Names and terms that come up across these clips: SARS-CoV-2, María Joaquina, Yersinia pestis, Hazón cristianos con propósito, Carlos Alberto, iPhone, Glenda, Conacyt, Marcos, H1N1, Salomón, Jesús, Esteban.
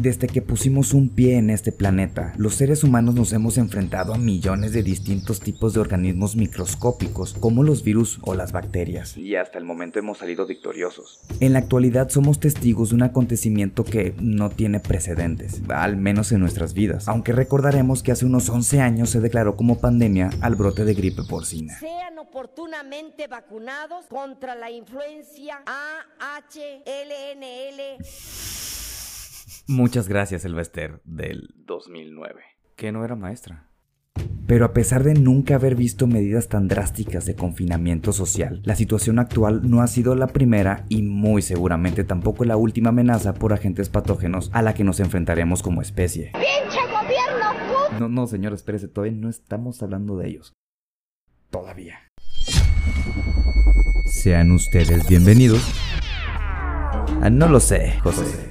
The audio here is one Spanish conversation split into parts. Desde que pusimos un pie en este planeta, los seres humanos nos hemos enfrentado a millones de distintos tipos de organismos microscópicos, como los virus o las bacterias, y hasta el momento hemos salido victoriosos. En la actualidad somos testigos de un acontecimiento que no tiene precedentes, al menos en nuestras vidas, aunque recordaremos que hace unos 11 años se declaró como pandemia al brote de gripe porcina. Sean oportunamente vacunados contra la influenza AHLNL. Muchas gracias, Elvester, del 2009, que no era maestra. Pero a pesar de nunca haber visto medidas tan drásticas de confinamiento social, la situación actual no ha sido la primera y muy seguramente tampoco la última amenaza por agentes patógenos a la que nos enfrentaremos como especie. ¡Pinche gobierno puto! No, señor, espérese, todavía no estamos hablando de ellos. Todavía. Sean ustedes bienvenidos a No lo sé, José.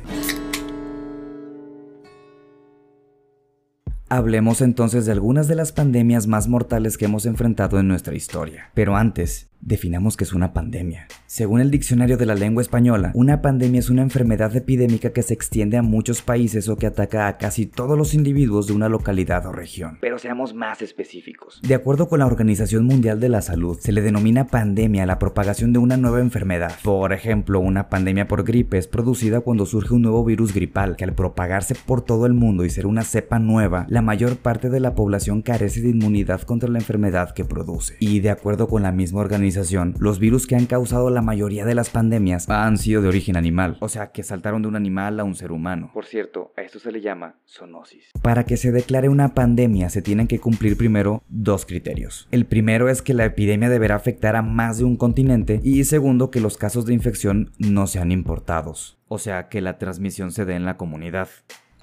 Hablemos entonces de algunas de las pandemias más mortales que hemos enfrentado en nuestra historia. Pero antes, definamos qué es una pandemia. Según el diccionario de la lengua española, una pandemia es una enfermedad epidémica que se extiende a muchos países o que ataca a casi todos los individuos de una localidad o región. Pero seamos más específicos. De acuerdo con la Organización Mundial de la Salud, se le denomina pandemia a la propagación de una nueva enfermedad. Por ejemplo, una pandemia por gripe es producida cuando surge un nuevo virus gripal que al propagarse por todo el mundo y ser una cepa nueva, la mayor parte de la población carece de inmunidad contra la enfermedad que produce. Y de acuerdo con la misma organización, los virus que han causado la mayoría de las pandemias han sido de origen animal, o sea que saltaron de un animal a un ser humano. Por cierto, a esto se le llama zoonosis. Para que se declare una pandemia se tienen que cumplir primero dos criterios. El primero es que la epidemia deberá afectar a más de un continente y segundo, que los casos de infección no sean importados, o sea que la transmisión se dé en la comunidad.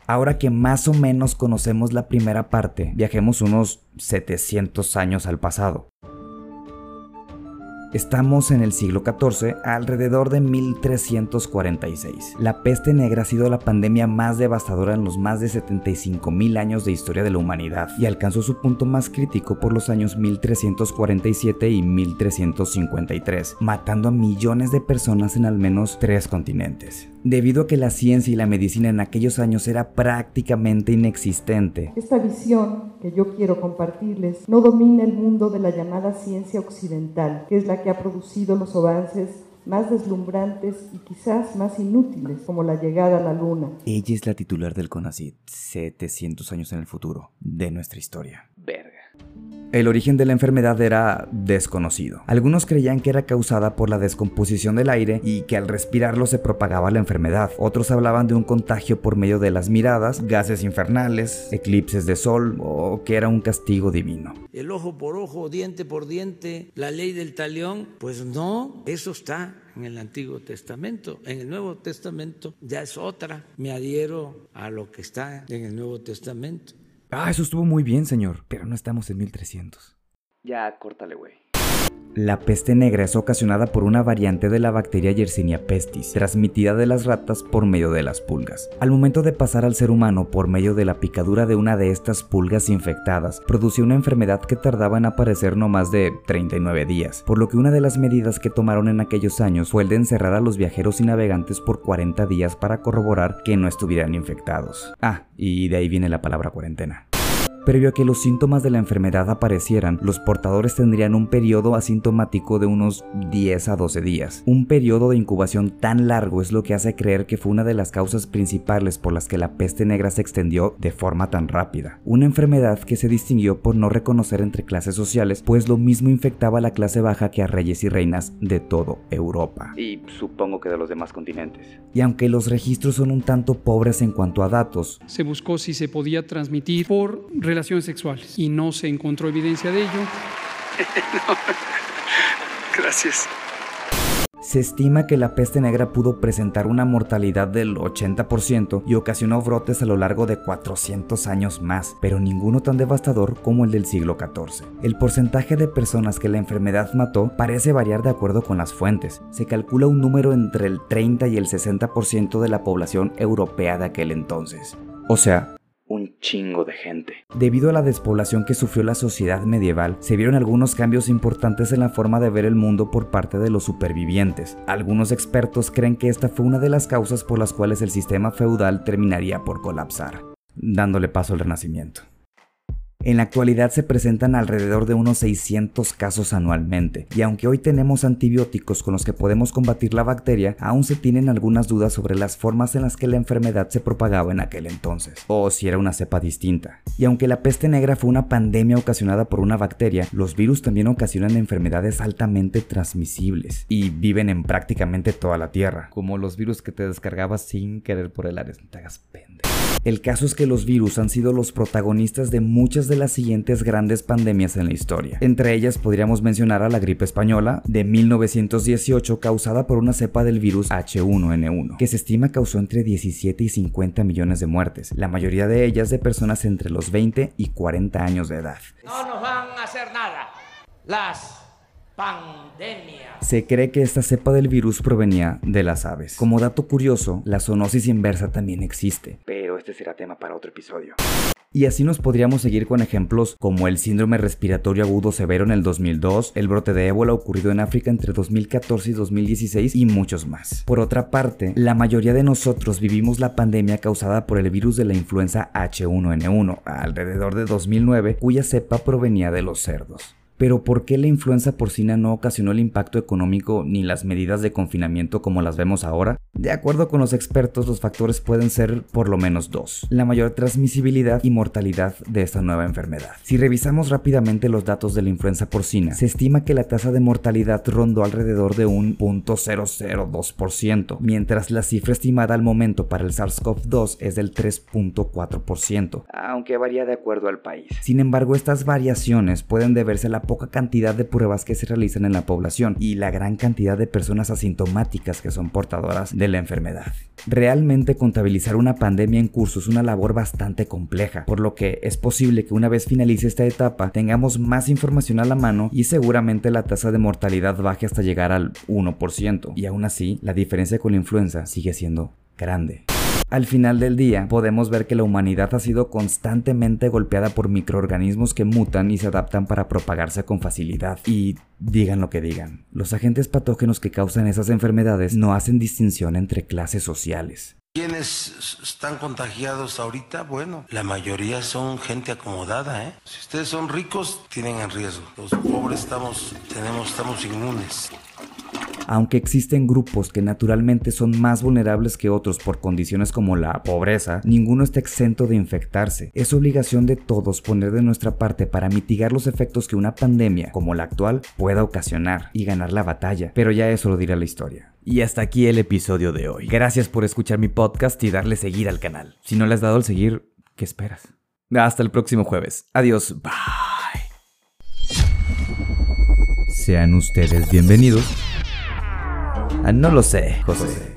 Ahora que más o menos conocemos la primera parte, viajemos unos 700 años al pasado. Estamos en el siglo XIV, alrededor de 1346. La peste negra ha sido la pandemia más devastadora en los más de 75.000 años de historia de la humanidad y alcanzó su punto más crítico por los años 1347 y 1353, matando a millones de personas en al menos 3 continentes. Debido a que la ciencia y la medicina en aquellos años era prácticamente inexistente. Esta visión que yo quiero compartirles no domina el mundo de la llamada ciencia occidental, que es la que ha producido los avances más deslumbrantes y quizás más inútiles, como la llegada a la luna. Ella es la titular del Conacyt, 700 años en el futuro de nuestra historia. Verga. El origen de la enfermedad era desconocido. Algunos creían que era causada por la descomposición del aire y que al respirarlo se propagaba la enfermedad. Otros hablaban de un contagio por medio de las miradas, gases infernales, eclipses de sol o que era un castigo divino. El ojo por ojo, diente por diente, la ley del talión, pues no, eso está en el Antiguo Testamento. En el Nuevo Testamento ya es otra. Me adhiero a lo que está en el Nuevo Testamento. Ah, eso estuvo muy bien, señor. Pero no estamos en 1300. Ya, córtale, güey. La peste negra es ocasionada por una variante de la bacteria Yersinia pestis, transmitida de las ratas por medio de las pulgas. Al momento de pasar al ser humano por medio de la picadura de una de estas pulgas infectadas, producía una enfermedad que tardaba en aparecer no más de 39 días, por lo que una de las medidas que tomaron en aquellos años fue el de encerrar a los viajeros y navegantes por 40 días para corroborar que no estuvieran infectados. Ah, y de ahí viene la palabra cuarentena. Previo a que los síntomas de la enfermedad aparecieran, los portadores tendrían un periodo asintomático de unos 10 a 12 días. Un periodo de incubación tan largo es lo que hace creer que fue una de las causas principales por las que la peste negra se extendió de forma tan rápida. Una enfermedad que se distinguió por no reconocer entre clases sociales, pues lo mismo infectaba a la clase baja que a reyes y reinas de todo Europa. Y supongo que de los demás continentes. Y aunque los registros son un tanto pobres en cuanto a datos, se buscó si se podía transmitir por relaciones sexuales y no se encontró evidencia de ello. No. Gracias. Se estima que la peste negra pudo presentar una mortalidad del 80% y ocasionó brotes a lo largo de 400 años más, pero ninguno tan devastador como el del siglo XIV. El porcentaje de personas que la enfermedad mató parece variar de acuerdo con las fuentes. Se calcula un número entre el 30 y el 60% de la población europea de aquel entonces. O sea, un chingo de gente. Debido a la despoblación que sufrió la sociedad medieval, se vieron algunos cambios importantes en la forma de ver el mundo por parte de los supervivientes. Algunos expertos creen que esta fue una de las causas por las cuales el sistema feudal terminaría por colapsar, dándole paso al Renacimiento. En la actualidad se presentan alrededor de unos 600 casos anualmente, y aunque hoy tenemos antibióticos con los que podemos combatir la bacteria, aún se tienen algunas dudas sobre las formas en las que la enfermedad se propagaba en aquel entonces, o si era una cepa distinta. Y aunque la peste negra fue una pandemia ocasionada por una bacteria, los virus también ocasionan enfermedades altamente transmisibles, y viven en prácticamente toda la Tierra, como los virus que te descargabas sin querer por el Ares, no te hagas pendejo. El caso es que los virus han sido los protagonistas de muchas de las siguientes grandes pandemias en la historia. Entre ellas podríamos mencionar a la gripe española de 1918 causada por una cepa del virus H1N1, que se estima causó entre 17 y 50 millones de muertes, la mayoría de ellas de personas entre los 20 y 40 años de edad. No nos van a hacer nada. Las pandemia. Se cree que esta cepa del virus provenía de las aves. Como dato curioso, la zoonosis inversa también existe, pero este será tema para otro episodio. Y así nos podríamos seguir con ejemplos como el síndrome respiratorio agudo severo en el 2002, el brote de ébola ocurrido en África entre 2014 y 2016 y muchos más. Por otra parte, la mayoría de nosotros vivimos la pandemia causada por el virus de la influenza H1N1 alrededor de 2009, cuya cepa provenía de los cerdos. Pero ¿por qué la influenza porcina no ocasionó el impacto económico ni las medidas de confinamiento como las vemos ahora? De acuerdo con los expertos, los factores pueden ser por lo menos dos: la mayor transmisibilidad y mortalidad de esta nueva enfermedad. Si revisamos rápidamente los datos de la influenza porcina, se estima que la tasa de mortalidad rondó alrededor de un 0.002%, mientras la cifra estimada al momento para el SARS-CoV-2 es del 3.4%, aunque varía de acuerdo al país. Sin embargo, estas variaciones pueden deberse a la poca cantidad de pruebas que se realizan en la población y la gran cantidad de personas asintomáticas que son portadoras de la enfermedad. Realmente contabilizar una pandemia en curso es una labor bastante compleja, por lo que es posible que una vez finalice esta etapa tengamos más información a la mano y seguramente la tasa de mortalidad baje hasta llegar al 1%, y aún así la diferencia con la influenza sigue siendo grande. Al final del día, podemos ver que la humanidad ha sido constantemente golpeada por microorganismos que mutan y se adaptan para propagarse con facilidad. Y digan lo que digan, los agentes patógenos que causan esas enfermedades no hacen distinción entre clases sociales. ¿Quiénes están contagiados ahorita? Bueno, la mayoría son gente acomodada, ¿eh? Si ustedes son ricos, tienen en riesgo. Los pobres estamos inmunes. Aunque existen grupos que naturalmente son más vulnerables que otros por condiciones como la pobreza, ninguno está exento de infectarse. Es obligación de todos poner de nuestra parte para mitigar los efectos que una pandemia como la actual pueda ocasionar y ganar la batalla, pero ya eso lo dirá la historia. Y hasta aquí el episodio de hoy. Gracias por escuchar mi podcast y darle seguir al canal. Si no le has dado el seguir, ¿qué esperas? Hasta el próximo jueves. Adiós. Bye. Sean ustedes bienvenidos. No lo sé, José.